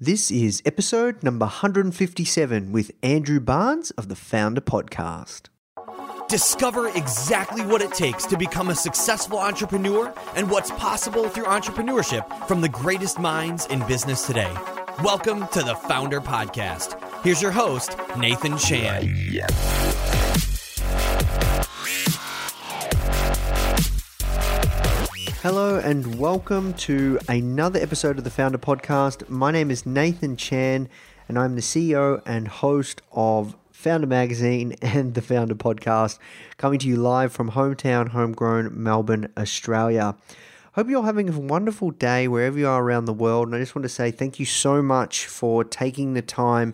This is episode number 157 with Andrew Barnes of the Founder Podcast. Discover exactly what it takes to become a successful entrepreneur and what's possible through entrepreneurship from the greatest minds in business today. Welcome to the Founder Podcast. Here's your host, Nathan Chan. Hello and welcome to another episode of the Founder Podcast. My name is Nathan Chan and I'm the CEO and host of Founder Magazine and the Founder Podcast, coming to you live from hometown, homegrown Melbourne, Australia. Hope you're having a wonderful day wherever you are around the world, and I just want to say thank you so much for taking the time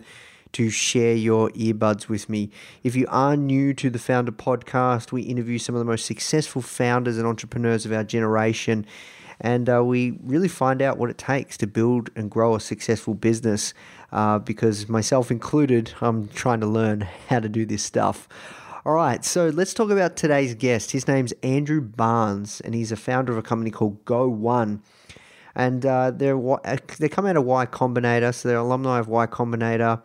to share your earbuds with me. If you are new to the Founder Podcast, we interview some of the most successful founders and entrepreneurs of our generation, and we really find out what it takes to build and grow a successful business, because myself included, I'm trying to learn how to do this stuff. All right, so let's talk about today's guest. His name's Andrew Barnes, and he's a founder of a company called Go1. And they come out of Y Combinator, so they're alumni of Y Combinator.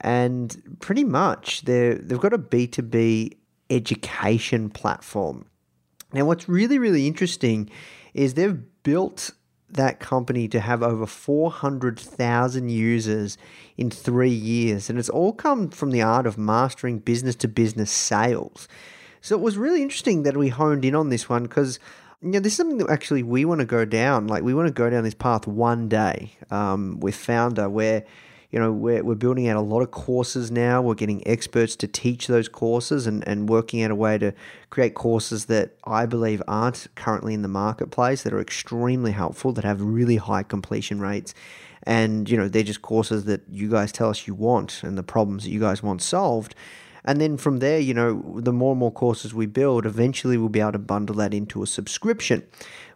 And pretty much, they've got a B2B education platform. Now, what's really, really interesting is they've built that company to have over 400,000 users in 3 years. And it's all come from the art of mastering business-to-business sales. So it was really interesting that we honed in on this one because, you know, this is something that actually we want to go down. Like, we want to go down this path one day with Founder where, you know, we're building out a lot of courses now. We're getting experts to teach those courses and working out a way to create courses that I believe aren't currently in the marketplace, that are extremely helpful, that have really high completion rates. And, you know, they're just courses that you guys tell us you want and the problems that you guys want solved. And then from there, you know, the more and more courses we build, eventually we'll be able to bundle that into a subscription,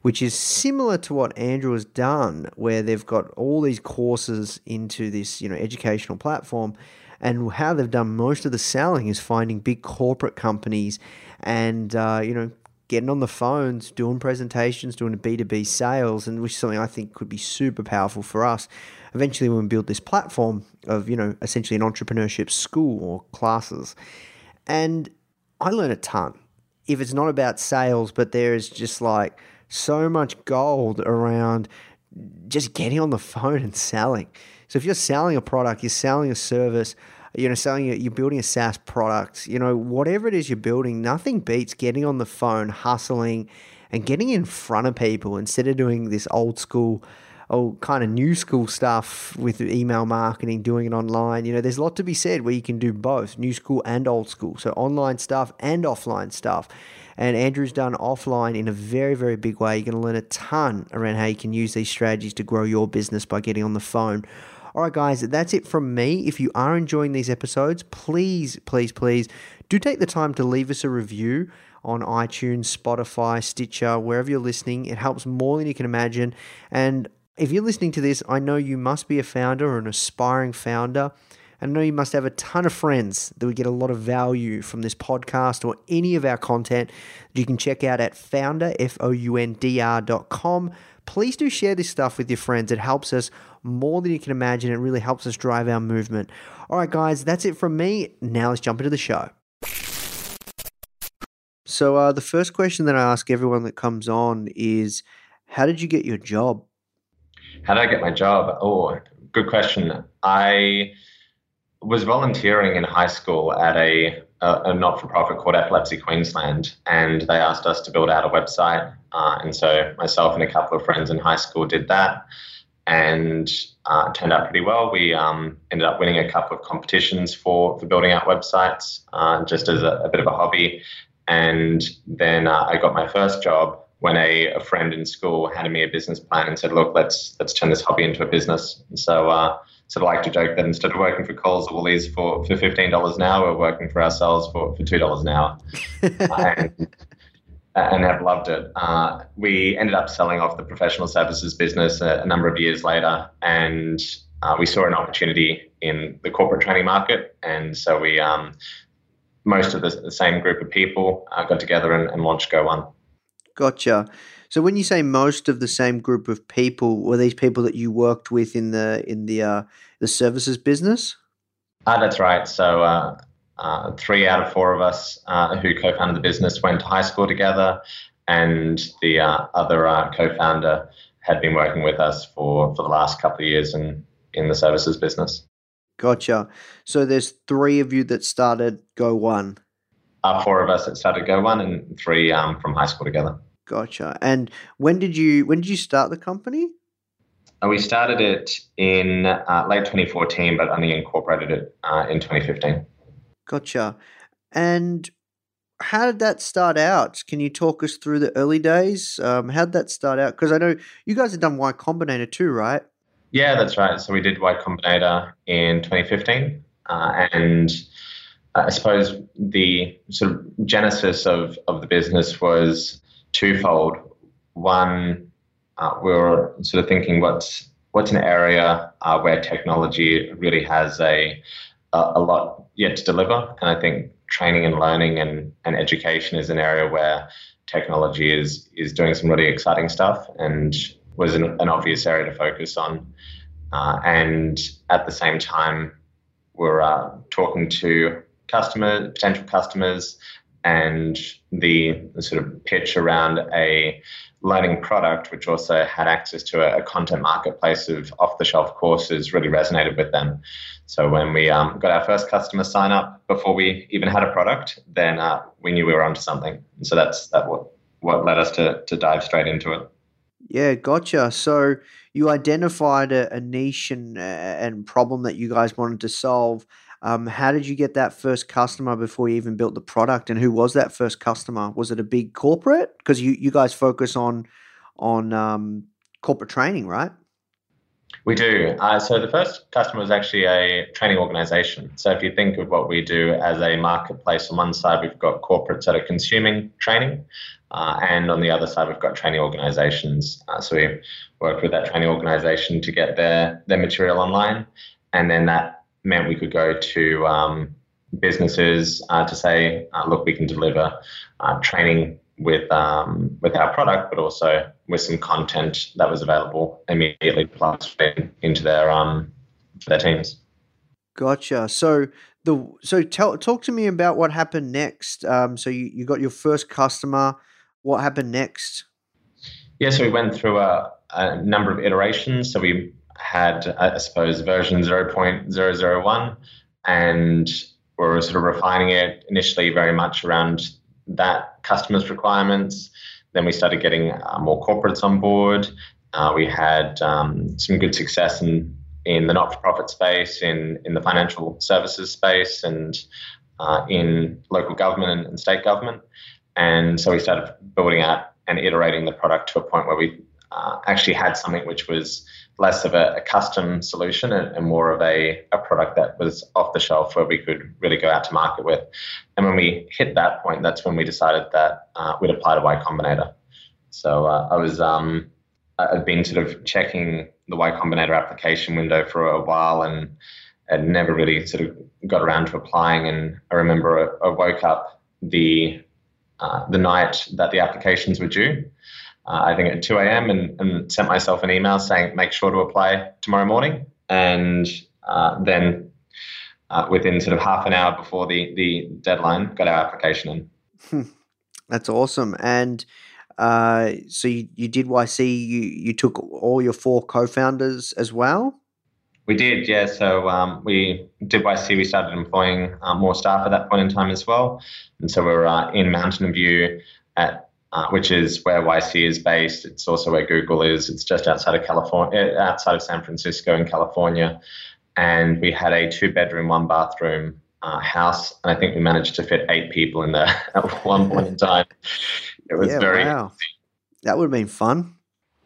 which is similar to what Andrew has done, where they've got all these courses into this, you know, educational platform. And how they've done most of the selling is finding big corporate companies and, you know, getting on the phones, doing presentations, doing the B2B sales, and which is something I think could be super powerful for us. Eventually, when we build this platform of, you know, essentially an entrepreneurship school or classes. And I learn a ton. If it's not about sales, but there is just like so much gold around just getting on the phone and selling. So if you're selling a product, you're selling a service, you know, you're building a SaaS product, you know, whatever it is you're building, nothing beats getting on the phone, hustling, and getting in front of people instead of doing this old school, kind of new school stuff with email marketing, doing it online. You know, there's a lot to be said where you can do both new school and old school. So online stuff and offline stuff. And Andrew's done offline in a very, very big way. You're going to learn a ton around how you can use these strategies to grow your business by getting on the phone. All right, guys, that's it from me. If you are enjoying these episodes, please, please, please do take the time to leave us a review on iTunes, Spotify, Stitcher, wherever you're listening. It helps more than you can imagine. And if you're listening to this, I know you must be a founder or an aspiring founder. I know you must have a ton of friends that would get a lot of value from this podcast or any of our content that you can check out at founder, foundr.com. Please do share this stuff with your friends. It helps us more than you can imagine. It really helps us drive our movement. All right, guys, that's it from me. Now let's jump into the show. So the first question that I ask everyone that comes on is, how did you get your job? How did I get my job? Oh, good question. I was volunteering in high school at a not-for-profit called Epilepsy Queensland, and they asked us to build out a website. And so myself and a couple of friends in high school did that, and it turned out pretty well. We ended up winning a couple of competitions for building out websites, just as a bit of a hobby. And then I got my first job when a friend in school handed me a business plan and said, look, let's turn this hobby into a business. And so sort of like to joke that instead of working for Coles or Woolies for $15 an hour, we're working for ourselves for $2 an hour and have loved it. We ended up selling off the professional services business a number of years later, and we saw an opportunity in the corporate training market. And so we, most of the same group of people got together and launched Go1. Gotcha. So when you say most of the same group of people, were these people that you worked with in the services business? That's right. So 3 out of 4 of us who co-founded the business went to high school together, and the other co-founder had been working with us for the last couple of years in the services business. Gotcha. So there's 3 of you that started Go1. 4 of us that started Go1, and 3 from high school together. Gotcha. And when did you start the company? We started it in late 2014, but only incorporated it in 2015. Gotcha. And how did that start out? Can you talk us through the early days? How did that start out? Because I know you guys have done Y Combinator too, right? Yeah, that's right. So we did Y Combinator in 2015, and I suppose the sort of genesis of the business was twofold. One, we were sort of thinking what's an area where technology really has a lot yet to deliver, and I think training and learning and education is an area where technology is doing some really exciting stuff and was an obvious area to focus on. And at the same time, we're talking to potential customers, and the sort of pitch around a learning product, which also had access to a content marketplace of off-the-shelf courses, really resonated with them. So when we got our first customer sign up before we even had a product, then we knew we were onto something. And so that's what led us to dive straight into it. Yeah, gotcha. So you identified a niche and problem that you guys wanted to solve. How did you get that first customer before you even built the product, and who was that first customer? Was it a big corporate? Because you guys focus on corporate training, right? We do. So the first customer was actually a training organization. So if you think of what we do as a marketplace, on one side we've got corporates that are consuming training, and on the other side we've got training organizations. So we worked with that training organization to get their material online, and then that meant we could go to businesses to say, look, we can deliver training with our product, but also with some content that was available immediately plugged into their teams. Gotcha. So talk to me about what happened next. So you got your first customer. What happened next? Yeah, so we went through a number of iterations. So we had, I suppose, version 0.001, and we were sort of refining it initially very much around that customer's requirements. Then we started getting more corporates on board. We had some good success in the not-for-profit space, in the financial services space, and in local government and state government. And so we started building out and iterating the product to a point where we actually had something which was less of a custom solution and more of a product that was off the shelf where we could really go out to market with. And when we hit that point, that's when we decided that we'd apply to Y Combinator. So I'd been sort of checking the Y Combinator application window for a while and had never really sort of got around to applying. And I remember I woke up the night that the applications were due, I think at 2 a.m. and sent myself an email saying, make sure to apply tomorrow morning. And then within sort of half an hour before the deadline, got our application in. That's awesome. And so you did YC, you took all your 4 co-founders as well? We did, yeah. So we did YC. We started employing more staff at that point in time as well. And so we were in Mountain View at which is where YC is based. It's also where Google is. It's just outside of San Francisco in California. And we had a 2-bedroom, 1-bathroom house. And I think we managed to fit 8 people in there at one point in time. It was very wow. That would have been fun.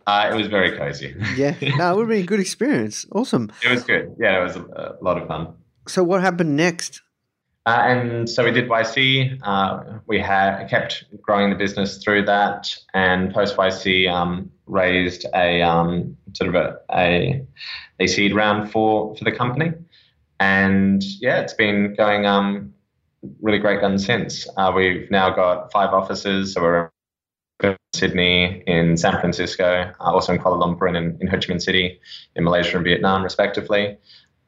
It was very cozy. Yeah, no, it would be a good experience. Awesome. It was good. Yeah, it was a lot of fun. So what happened next? And so we did YC. We kept growing the business through that, and post YC raised a sort of a seed round for the company. And yeah, it's been going really great gun since. We've now got 5 offices. So we're in Sydney, in San Francisco, also in Kuala Lumpur, and in Ho Chi Minh City, in Malaysia and Vietnam, respectively.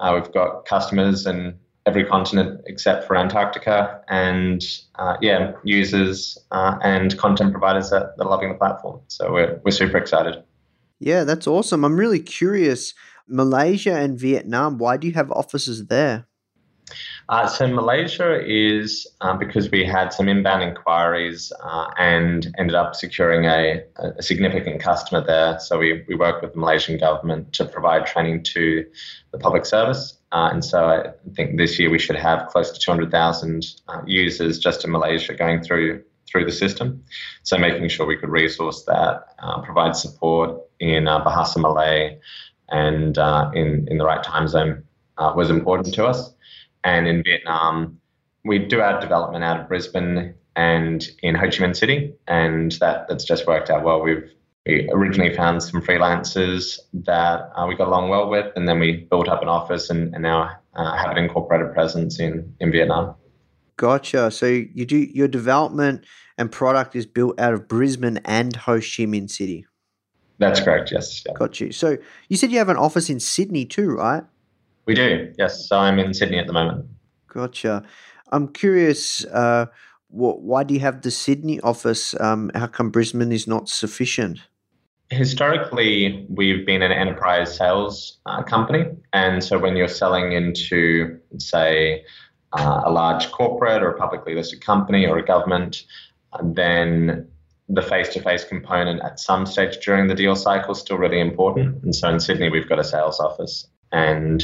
We've got customers in every continent except for Antarctica, and users and content providers that are loving the platform. So we're super excited. Yeah, that's awesome. I'm really curious, Malaysia and Vietnam, why do you have offices there? So Malaysia is because we had some inbound inquiries and ended up securing a significant customer there. So we work with the Malaysian government to provide training to the public service. And so I think this year we should have close to 200,000 users just in Malaysia going through the system. So making sure we could resource that, provide support in Bahasa Malay and in the right time zone was important to us. And in Vietnam, we do our development out of Brisbane and in Ho Chi Minh City, and that's just worked out well. We originally found some freelancers that we got along well with, and then we built up an office and now have an incorporated presence in Vietnam. Gotcha. So you do your development and product is built out of Brisbane and Ho Chi Minh City? That's correct, yes. Yeah. Got you. So you said you have an office in Sydney too, right? We do, yes. So I'm in Sydney at the moment. Gotcha. I'm curious, why do you have the Sydney office? How come Brisbane is not sufficient? Historically, we've been an enterprise sales company. And so when you're selling into, say, a large corporate or a publicly listed company or a government, then the face-to-face component at some stage during the deal cycle is still really important. And so in Sydney, we've got a sales office. And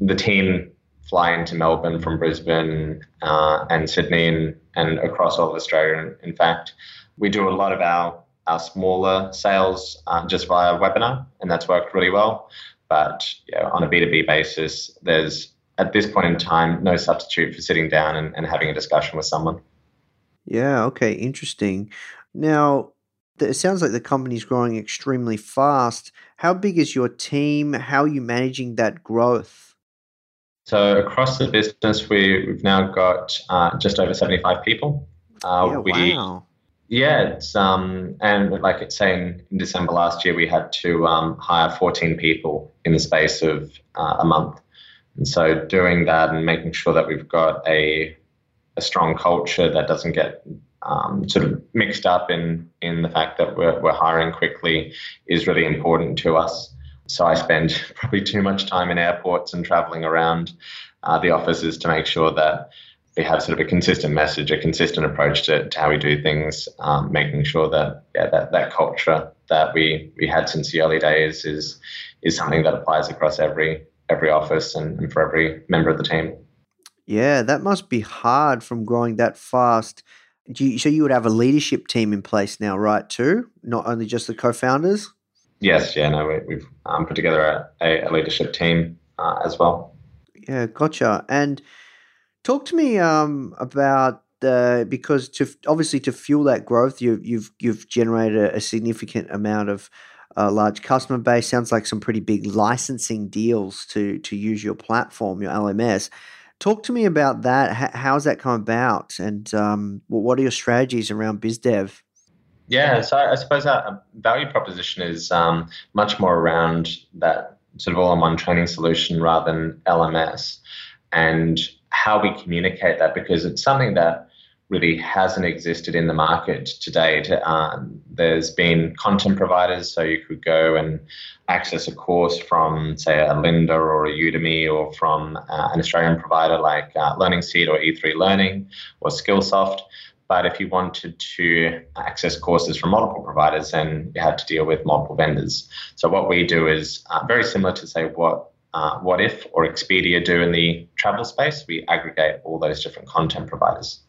the team fly into Melbourne from Brisbane and Sydney and across all of Australia. In fact, we do a lot of our smaller sales just via webinar, and that's worked really well. But on a B2B basis, there's at this point in time no substitute for sitting down and having a discussion with someone. Yeah, okay, interesting. Now, it sounds like the company's growing extremely fast. How big is your team? How are you managing that growth? So across the business, we've now got just over 75 people. Wow. Yeah, it's, and like it's saying in December last year, we had to hire 14 people in the space of a month. And so doing that and making sure that we've got a strong culture that doesn't get sort of mixed up in the fact that we're hiring quickly is really important to us. So I spend probably too much time in airports and traveling around the offices to make sure that we have sort of a consistent message, a consistent approach to how we do things, making sure that that culture that we had since the early days is something that applies across every office and for every member of the team. Yeah, that must be hard from growing that fast. So you would have a leadership team in place now, right, too? Not only just the co-founders? Yes, yeah, no, we've put together a leadership team as well. Yeah, gotcha. And talk to me about because to fuel that growth, you've generated a significant amount of large customer base. Sounds like some pretty big licensing deals to use your platform, your LMS. Talk to me about that. How's that come about? And what are your strategies around BizDev? Yeah, so I suppose our value proposition is much more around that sort of all-in-one training solution rather than LMS and how we communicate that, because it's something that really hasn't existed in the market to date. There's been content providers, so you could go and access a course from, say, a Lynda or a Udemy or from an Australian provider like Learning Seed or E3 Learning or Skillsoft. But if you wanted to access courses from multiple providers, then you had to deal with multiple vendors. So what we do is very similar to, say, what If or Expedia do in the travel space. We aggregate all those different content providers.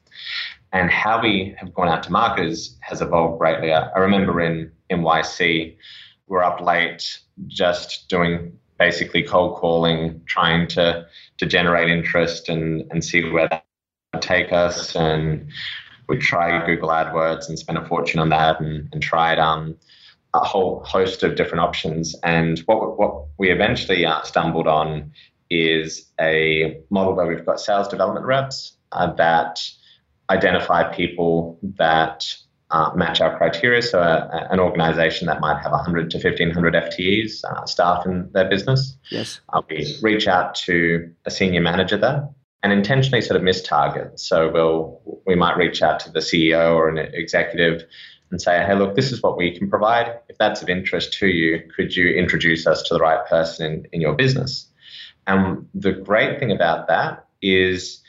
And how we have gone out to market has evolved greatly. I remember in NYC were up late just doing basically cold calling, trying to generate interest and see where that would take us. And we tried Google AdWords and spent a fortune on that and tried a whole host of different options. And what we eventually stumbled on is a model where we've got sales development reps that identify people that match our criteria. So an organization that might have 100 to 1,500 FTEs, staff in their business. Yes. We reach out to a senior manager there and intentionally sort of miss target. So we might reach out to the CEO or an executive and say, hey, look, this is what we can provide. If that's of interest to you, could you introduce us to the right person in your business? And the great thing about that is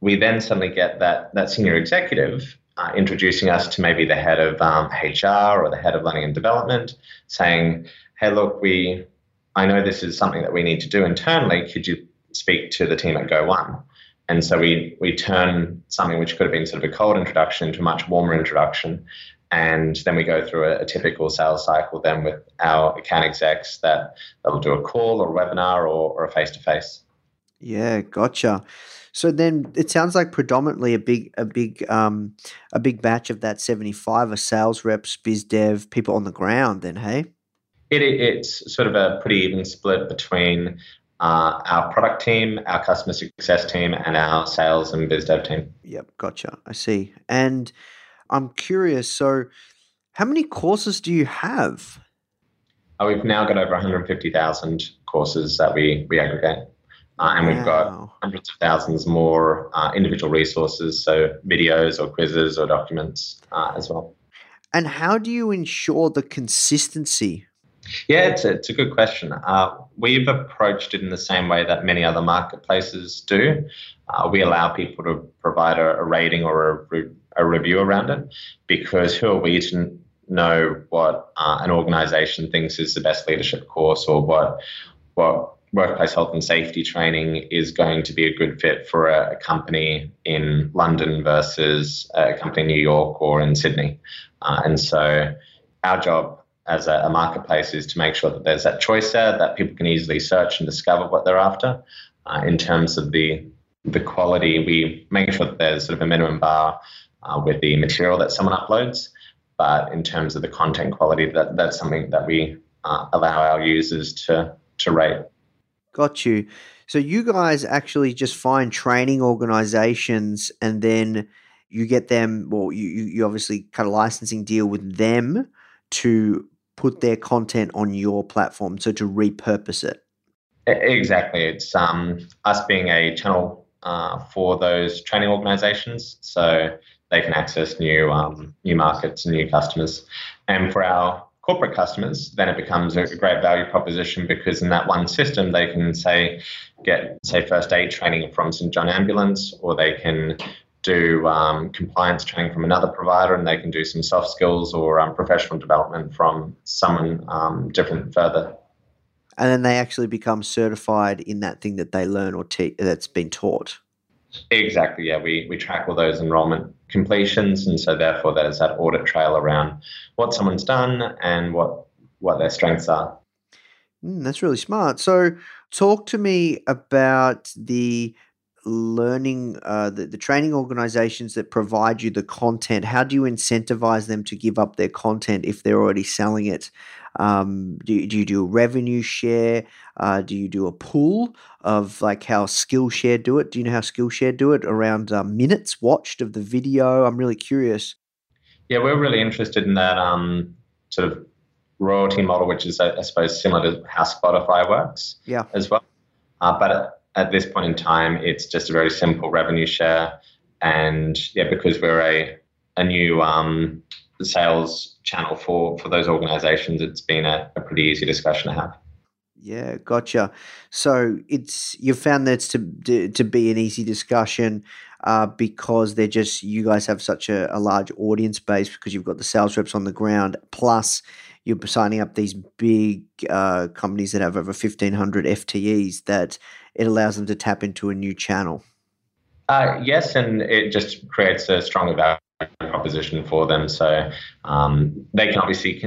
we then suddenly get that senior executive introducing us to maybe the head of HR or the head of learning and development, saying, hey, look, I know this is something that we need to do internally. Could you speak to the team at Go1? And so we turn something which could have been sort of a cold introduction into a much warmer introduction. And then we go through a typical sales cycle then with our account execs that will do a call or a webinar or a face-to-face. Yeah, gotcha. So then it sounds like predominantly a big batch of that 75 are sales reps, biz dev, people on the ground then, hey? It's sort of a pretty even split between our product team, our customer success team, and our sales and biz dev team. Yep, gotcha. I see. And I'm curious, so how many courses do you have? We've now got over 150,000 courses that we aggregate. And we've got hundreds of thousands more individual resources, so videos or quizzes or documents as well. And how do you ensure the consistency? Yeah, it's a good question. We've approached it in the same way that many other marketplaces do. We allow people to provide a rating or a review around it, because who are we to know what an organization thinks is the best leadership course or what workplace health and safety training is going to be a good fit for a company in London versus a company in New York or in Sydney. And so our job as a marketplace is to make sure that there's that choice there, that people can easily search and discover what they're after. In terms of the quality, we make sure that there's sort of a minimum bar with the material that someone uploads. But in terms of the content quality, that's something that we allow our users to rate. Got you. So you guys actually just find training organizations and then you get them, well, you obviously cut a licensing deal with them to put their content on your platform, so to repurpose it. Exactly. It's us being a channel for those training organizations, so they can access new markets and new customers. And for our corporate customers, then it becomes a great value proposition, because in that one system they can get first aid training from St. John Ambulance, or they can do compliance training from another provider, and they can do some soft skills or professional development from someone different further. And then they actually become certified in that thing that they learn or that's been taught. Exactly, yeah. We track all those enrollment completions, and so therefore there's that audit trail around what someone's done and what their strengths are. That's really smart. So talk to me about the learning, the training organizations that provide you the content. How do you incentivize them to give up their content if they're already selling it? Do you do a revenue share? Do you do a pool of like how Skillshare do it? Do you know how Skillshare do it around minutes watched of the video? I'm really curious. Yeah, we're really interested in that sort of royalty model, which is, I suppose, similar to how Spotify works as well. But at this point in time, it's just a very simple revenue share. And yeah, because we're a new sales channel for those organizations, it's been a pretty easy discussion to have. Yeah, gotcha. So you've found that it's to be an easy discussion because they're just, you guys have such a large audience base because you've got the sales reps on the ground, plus you're signing up these big companies that have over 1,500 FTEs, that it allows them to tap into a new channel. Yes, and it just creates a stronger value proposition for them. So they can obviously,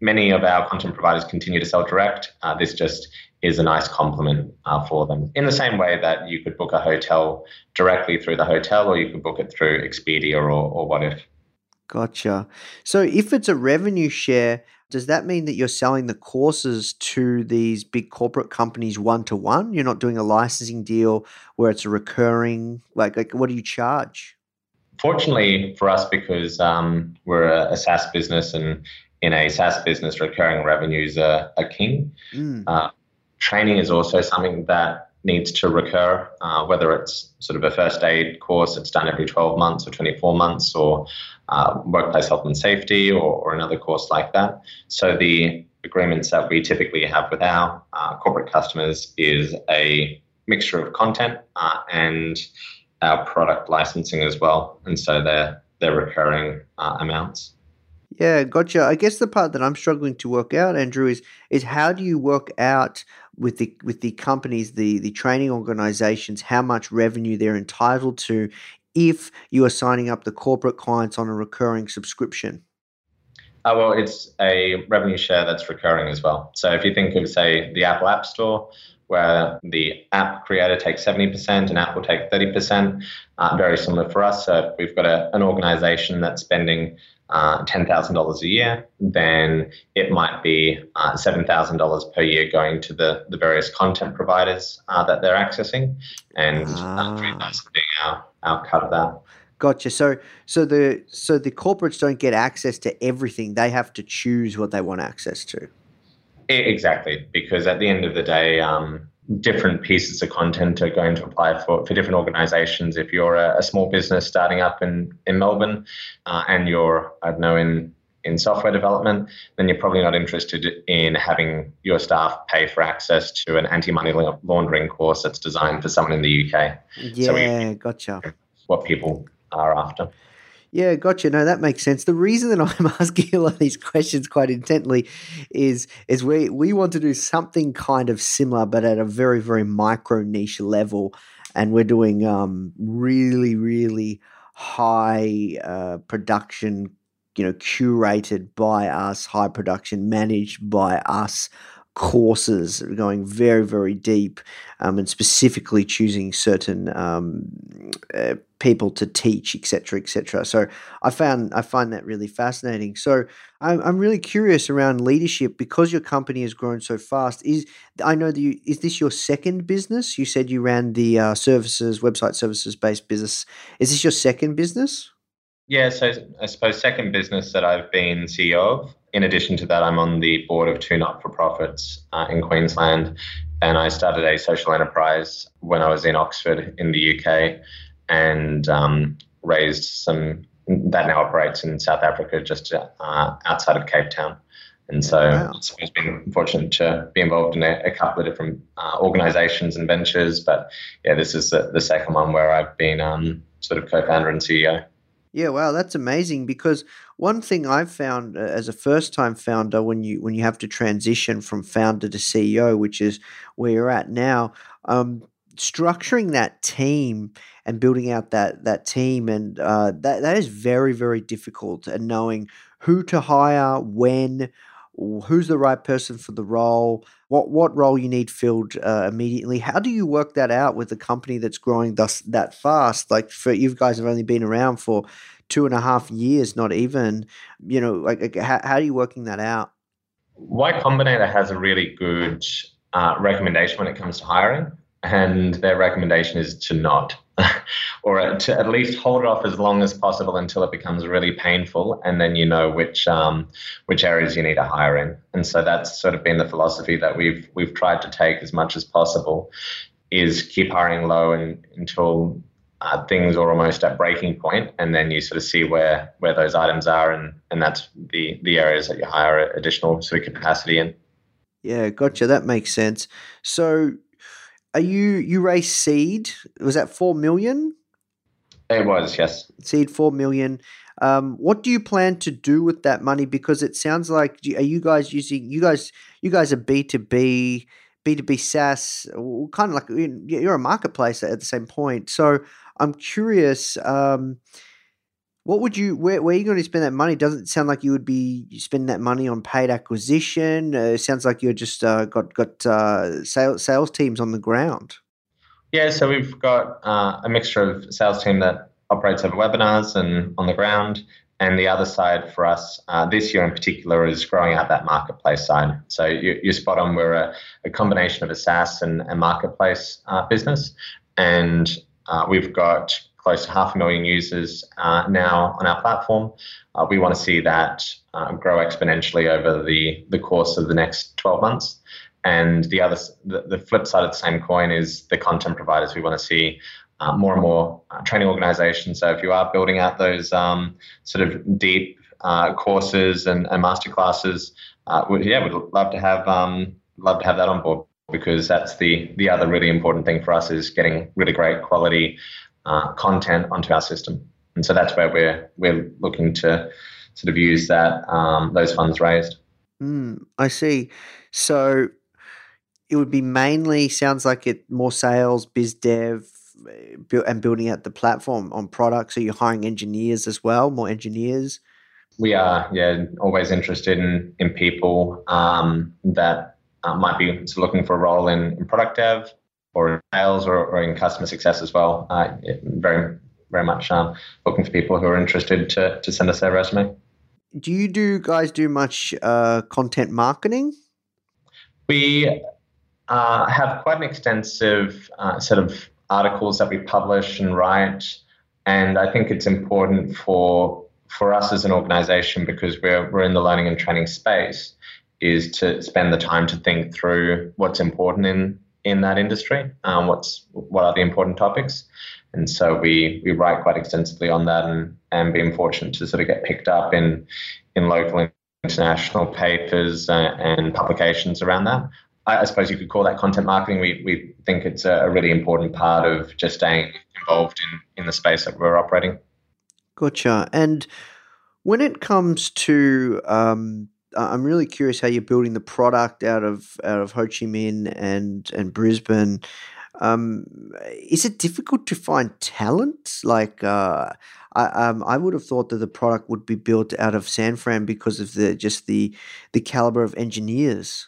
many of our content providers continue to sell direct. This just is a nice complement for them. In the same way that you could book a hotel directly through the hotel, or you could book it through Expedia or What If. Gotcha. So if it's a revenue share, does that mean that you're selling the courses to these big corporate companies one-to-one? You're not doing a licensing deal where it's a recurring, like what do you charge? Fortunately for us, because we're a SaaS business, and in a SaaS business, recurring revenues are king. Training is also something that needs to recur, whether it's sort of a first aid course that's done every 12 months or 24 months, or workplace health and safety, or another course like that. So the agreements that we typically have with our corporate customers is a mixture of content and our product licensing as well. And so they're recurring amounts. Yeah, gotcha. I guess the part that I'm struggling to work out, Andrew, is how do you work out with the companies, the training organizations, how much revenue they're entitled to if you are signing up the corporate clients on a recurring subscription? Well, it's a revenue share that's recurring as well. So if you think of, say, the Apple App Store, where the app creator takes 70% and Apple take 30%, very similar for us. So if we've got an organization that's spending $10,000 a year, then it might be $7,000 per year going to the various content providers that they're accessing, and that's being our cut of that. Gotcha. So the corporates don't get access to everything. They have to choose what they want access to. Exactly, because at the end of the day, different pieces of content are going to apply for different organizations. If you're a small business starting up in Melbourne and you're, in software development, then you're probably not interested in having your staff pay for access to an anti-money laundering course that's designed for someone in the UK. Yeah, so gotcha. What people are after. Yeah, gotcha. No, that makes sense. The reason that I'm asking a lot of these questions quite intently is we want to do something kind of similar, but at a very, very micro niche level. And we're doing really, really high production, curated by us, high production managed by us courses, going very, very deep, and specifically choosing certain people to teach, etc., etc. So I find that really fascinating. So I'm really curious around leadership, because your company has grown so fast. Is this your second business? You said you ran the website services based business. Is this your second business? Yeah, so I suppose second business that I've been CEO of. In addition to that, I'm on the board of two not-for-profits in Queensland, and I started a social enterprise when I was in Oxford in the UK, and raised some that now operates in South Africa, just outside of Cape Town. And so I've been fortunate to be involved in a couple of different organisations and ventures, but yeah, this is the second one where I've been sort of co-founder and CEO. Yeah, wow, that's amazing, because one thing I've found as a first-time founder, when you have to transition from founder to CEO, which is where you're at now, structuring that team and building out that team, and that is very, very difficult, and knowing who to hire, when, who's the right person for the role, what role you need filled immediately. How do you work that out with a company that's growing that fast? Like, for you guys have only been around for 2.5 years, not even, how are you working that out? Y Combinator has a really good recommendation when it comes to hiring, and their recommendation is to not, or to at least hold it off as long as possible until it becomes really painful, and then you know which areas you need to hire in. And so that's sort of been the philosophy that we've tried to take as much as possible, is keep hiring low until things are almost at breaking point, and then you sort of see where those items are, and that's the areas that you hire additional sort of capacity in. Yeah, gotcha. That makes sense. So You raised seed, was that 4 million? It was, yes. Seed 4 million. What do you plan to do with that money? Because it sounds like, are you guys using, you guys are B2B SaaS, kind of like, you're a marketplace at the same point. So I'm curious, What would you, where are you going to spend that money? Doesn't sound like you would be spending that money on paid acquisition. It sounds like you're just got sales teams on the ground. Yeah, so we've got a mixture of sales team that operates over webinars and on the ground. And the other side for us this year in particular is growing out that marketplace side. So you're spot on. We're a combination of a SaaS and a marketplace business. And we've got close to 500,000 users now on our platform. We want to see that grow exponentially over the course of the next 12 months. And the flip side of the same coin is the content providers. We want to see more and more training organizations. So if you are building out those sort of deep courses and masterclasses, we'd love to have that on board, because that's the other really important thing for us is getting really great quality content onto our system. And so that's where we're looking to sort of use that those funds raised. I see. So it would be mainly, sounds like it, more sales, biz dev, and building out the platform on products. Are you hiring engineers as well, more engineers? We are, yeah, always interested in people that might be looking for a role in product dev or in sales or in customer success as well. Very, very much looking for people who are interested to send us their resume. Do you guys do much content marketing? We have quite an extensive set of articles that we publish and write, and I think it's important for us as an organization, because we're in the learning and training space, is to spend the time to think through what's important in that industry, what are the important topics. And so we write quite extensively on that, and being fortunate to sort of get picked up in local and international papers and publications around that. I suppose you could call that content marketing. We think it's a really important part of just staying involved in the space that we're operating. Gotcha. And when it comes to, I'm really curious how you're building the product out of Ho Chi Minh and Brisbane. Is it difficult to find talent? Like I would have thought that the product would be built out of San Fran because of the caliber of engineers.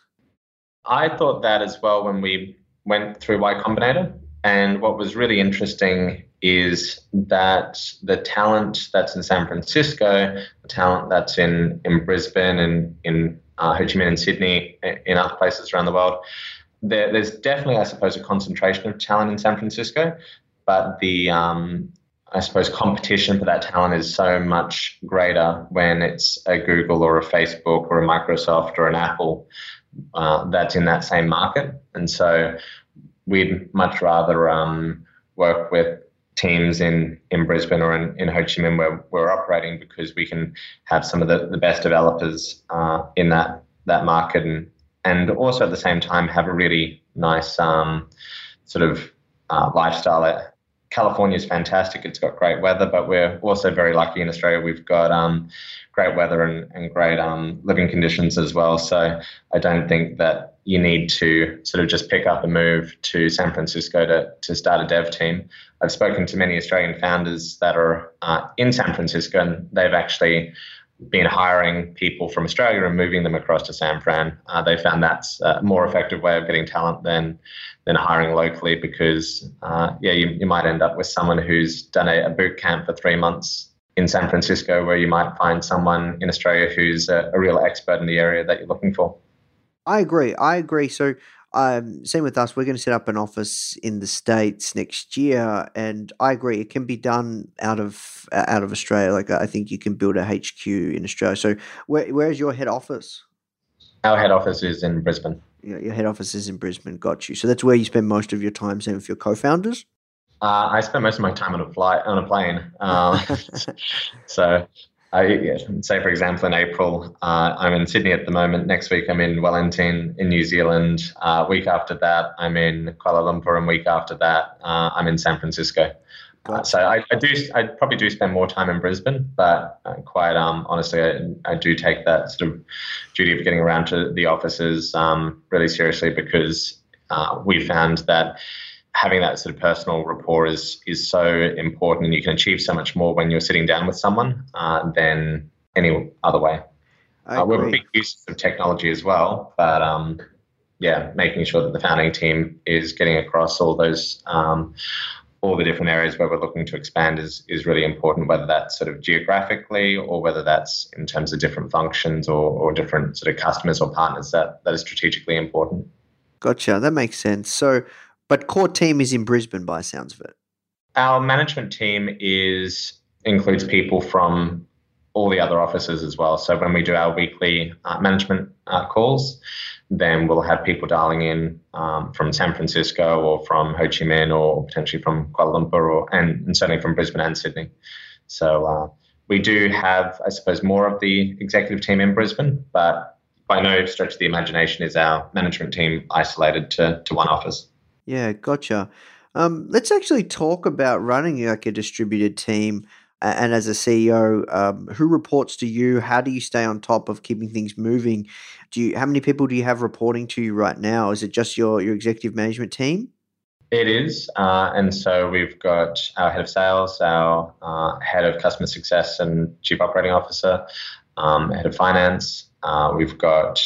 I thought that as well when we went through Y Combinator. And what was really interesting is that the talent that's in San Francisco, the talent that's in Brisbane and in Ho Chi Minh and Sydney, in other places around the world, there's definitely, I suppose, a concentration of talent in San Francisco, but the I suppose competition for that talent is so much greater when it's a Google or a Facebook or a Microsoft or an Apple that's in that same market. And so we'd much rather work with teams in Brisbane or in Ho Chi Minh where we're operating, because we can have some of the best developers in that market, and also at the same time have a really nice sort of lifestyle. California is fantastic. It's got great weather, but we're also very lucky in Australia. We've got great weather and great living conditions as well. So I don't think that you need to sort of just pick up and move to San Francisco to start a dev team. I've spoken to many Australian founders that are in San Francisco, and they've actually been hiring people from Australia and moving them across to San Fran. They found that's a more effective way of getting talent than hiring locally, because you might end up with someone who's done a boot camp for 3 months in San Francisco, where you might find someone in Australia who's a real expert in the area that you're looking for. I agree. So same with us. We're going to set up an office in the States next year, and I agree it can be done out of Australia. Like, I think you can build a HQ in Australia. So where is your head office? Our head office is in Brisbane. Yeah, your head office is in Brisbane. Got you. So that's where you spend most of your time, same with your co-founders? I spend most of my time on a plane. So. Say, for example, in April, I'm in Sydney at the moment. Next week, I'm in Wellington in New Zealand. Week after that, I'm in Kuala Lumpur. And week after that, I'm in San Francisco. So I probably do spend more time in Brisbane, but quite honestly, I do take that sort of duty of getting around to the offices really seriously, because we found that having that sort of personal rapport is so important, and you can achieve so much more when you're sitting down with someone than any other way. We're big users of technology as well, but yeah, making sure that the founding team is getting across all those all the different areas where we're looking to expand is really important, whether that's sort of geographically or whether that's in terms of different functions or different sort of customers or partners. That is strategically important. Gotcha. That makes sense. So, but core team is in Brisbane by the sounds of it. Our management team includes people from all the other offices as well. So when we do our weekly management calls, then we'll have people dialing in from San Francisco or from Ho Chi Minh or potentially from Kuala Lumpur and certainly from Brisbane and Sydney. So we do have, I suppose, more of the executive team in Brisbane, but by no stretch of the imagination is our management team isolated to one office. Yeah, gotcha. Let's actually talk about running like a distributed team. And as a CEO, who reports to you? How do you stay on top of keeping things moving? How many people do you have reporting to you right now? Is it just your executive management team? It is. And so we've got our head of sales, our head of customer success and chief operating officer, head of finance. We've got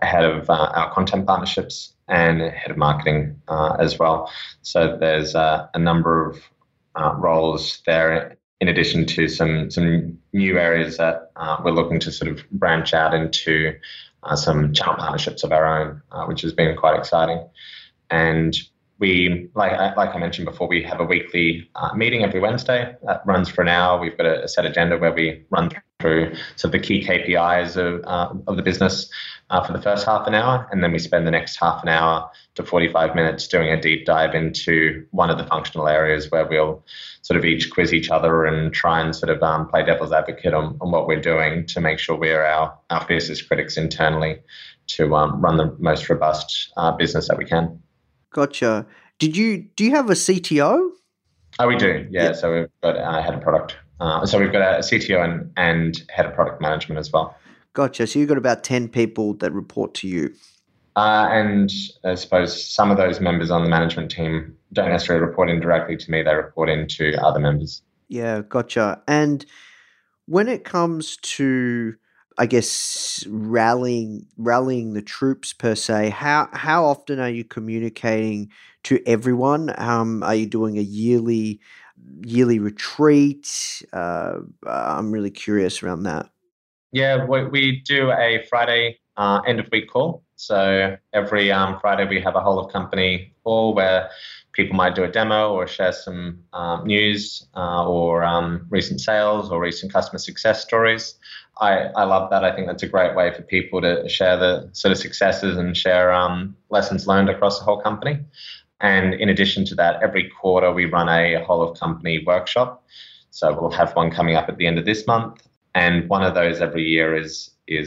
head of our content partnerships and head of marketing as well. So there's a number of roles there, in addition to some new areas that we're looking to sort of branch out into, some channel partnerships of our own, which has been quite exciting. And we, like I mentioned before, we have a weekly meeting every Wednesday that runs for an hour. We've got a set agenda where we run through sort of the key KPIs of the business for the first half an hour, and then we spend the next half an hour to 45 minutes doing a deep dive into one of the functional areas where we'll sort of each quiz each other and try and sort of play devil's advocate on what we're doing to make sure we're our fiercest critics internally to run the most robust business that we can. Gotcha. Do you have a CTO? Oh, we do. Yeah. So we've got a head of product. So we've got a CTO and head of product management as well. Gotcha. So you've got about 10 people that report to you. And I suppose some of those members on the management team don't necessarily report in directly to me. They report in to other members. Yeah. Gotcha. And when it comes to, I guess, rallying the troops per se, how often are you communicating to everyone? Are you doing a yearly retreat? I'm really curious around that. Yeah, we do a Friday end of week call. So every Friday we have a whole of company call where people might do a demo or share some news or recent sales or recent customer success stories. I love that. I think that's a great way for people to share the sort of successes and share lessons learned across the whole company. And in addition to that, every quarter we run a whole of company workshop. So we'll have one coming up at the end of this month. And one of those every year is a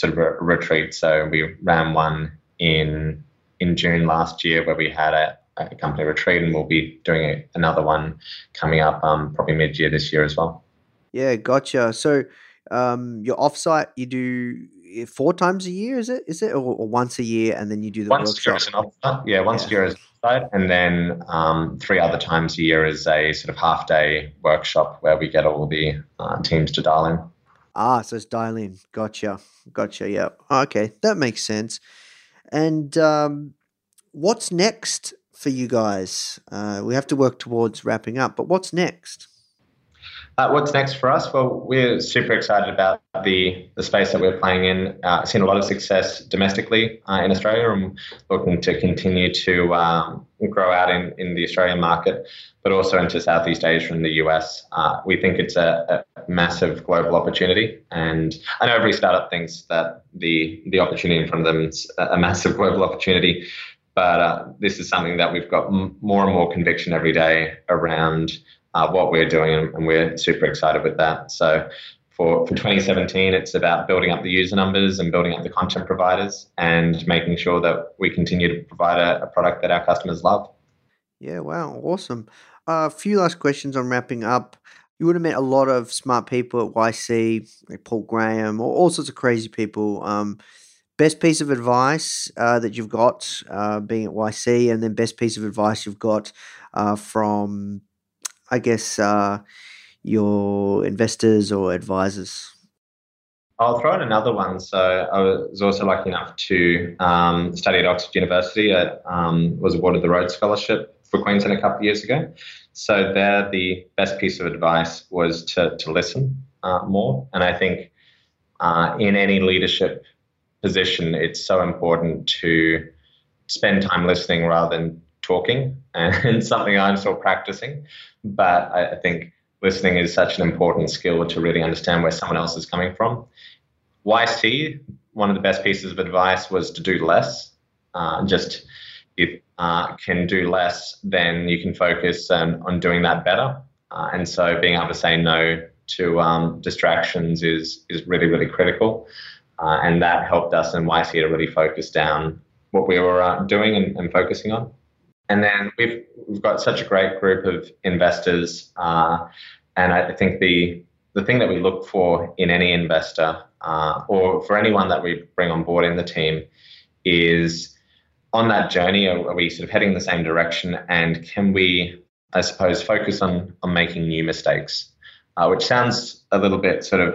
sort of a retreat. So we ran one in June last year where we had a company retreat, and we'll be doing another one coming up probably mid-year this year as well. Yeah, gotcha. So your offsite you do 4 times a year, is it, or once a year, and then you do the workshop? Once a year is an offsite. Yeah, once a year is an offsite, and then 3 other times a year is a sort of half-day workshop where we get all the teams to dial in. Ah, so it's dial in. Gotcha. Yeah. Okay, that makes sense. And what's next for you guys? We have to work towards wrapping up, but what's next? What's next for us? Well, we're super excited about the space that we're playing in. Seen a lot of success domestically in Australia, and looking to continue to grow out in the Australian market, but also into Southeast Asia and the US. We think it's a massive global opportunity. And I know every startup thinks that the opportunity in front of them is a massive global opportunity, but this is something that we've got more and more conviction every day around what we're doing, and we're super excited with that. So for 2017, it's about building up the user numbers and building up the content providers and making sure that we continue to provide a product that our customers love. Yeah, wow, awesome. A few last questions on wrapping up. You would have met a lot of smart people at YC, like Paul Graham, or all sorts of crazy people. Best piece of advice that you've got being at YC, and then best piece of advice you've got from, I guess, your investors or advisors? I'll throw in another one. So I was also lucky enough to study at Oxford University. I was awarded the Rhodes Scholarship for Queensland a couple of years ago. So there, the best piece of advice was to listen more. And I think in any leadership position, it's so important to spend time listening rather than talking. And something I'm still practicing. But I think listening is such an important skill to really understand where someone else is coming from. YC, one of the best pieces of advice was to do less. Just if you can do less, then you can focus on doing that better. And so being able to say no to distractions is really, really critical. And that helped us in YC to really focus down what we were doing and focusing on. And then we've got such a great group of investors, and I think the thing that we look for in any investor or for anyone that we bring on board in the team is, on that journey, are we sort of heading the same direction, and can we, I suppose, focus on making new mistakes, which sounds a little bit sort of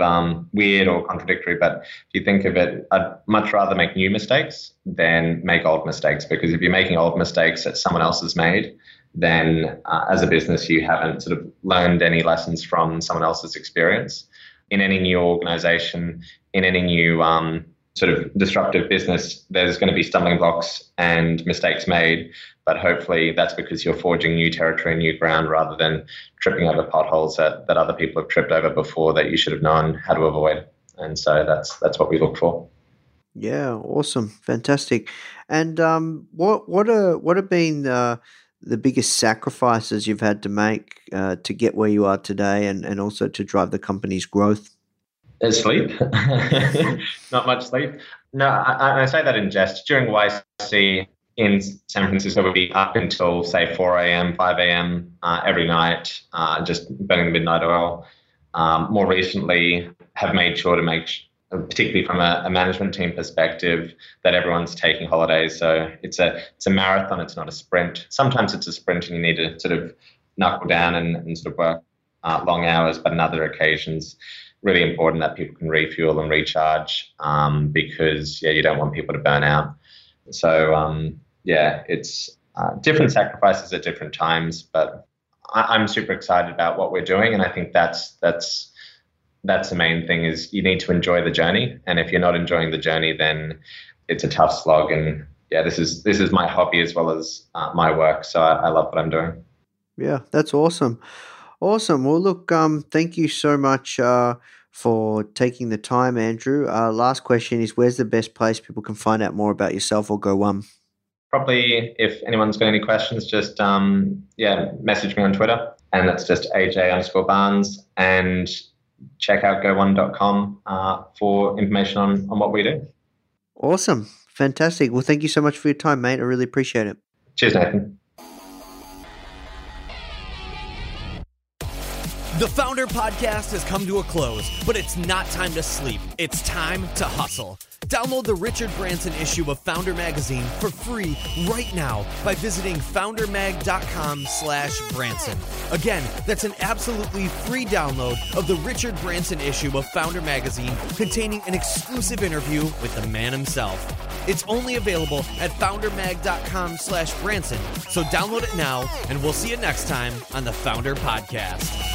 weird or contradictory, but if you think of it, I'd much rather make new mistakes than make old mistakes, because if you're making old mistakes that someone else has made, then as a business, you haven't sort of learned any lessons from someone else's experience. In any new organization, in any new sort of disruptive business, there's going to be stumbling blocks and mistakes made, but hopefully that's because you're forging new territory, new ground, rather than tripping over potholes that other people have tripped over before that you should have known how to avoid. And so that's what we look for. Yeah, awesome, fantastic. And what have been the biggest sacrifices you've had to make to get where you are today, and also to drive the company's growth? Sleep. Not much sleep. No, I say that in jest. During YC in San Francisco, we'd be up until, say, 4 a.m., 5 a.m. Every night, just burning the midnight oil. More recently, have made sure to make, particularly from a management team perspective, that everyone's taking holidays. So it's a marathon, it's not a sprint. Sometimes it's a sprint and you need to sort of knuckle down and sort of work long hours, but on other occasions, really important that people can refuel and recharge because you don't want people to burn out. So it's different sacrifices at different times, but I'm super excited about what we're doing, and I think that's the main thing is you need to enjoy the journey, and if you're not enjoying the journey, then it's a tough slog. And this is my hobby as well as my work, so I love what I'm doing. Yeah, that's awesome. Awesome. Well, look, thank you so much for taking the time, Andrew. Last question is, where's the best place people can find out more about yourself or Go1? Probably, if anyone's got any questions, just message me on Twitter, and that's just AJ_Barnes, and check out Go1.com for information on what we do. Awesome. Fantastic. Well, thank you so much for your time, mate. I really appreciate it. Cheers, Nathan. The Founder Podcast has come to a close, but it's not time to sleep. It's time to hustle. Download the Richard Branson issue of Founder Magazine for free right now by visiting foundermag.com/Branson. Again, that's an absolutely free download of the Richard Branson issue of Founder Magazine, containing an exclusive interview with the man himself. It's only available at foundermag.com/Branson. So download it now, and we'll see you next time on the Founder Podcast.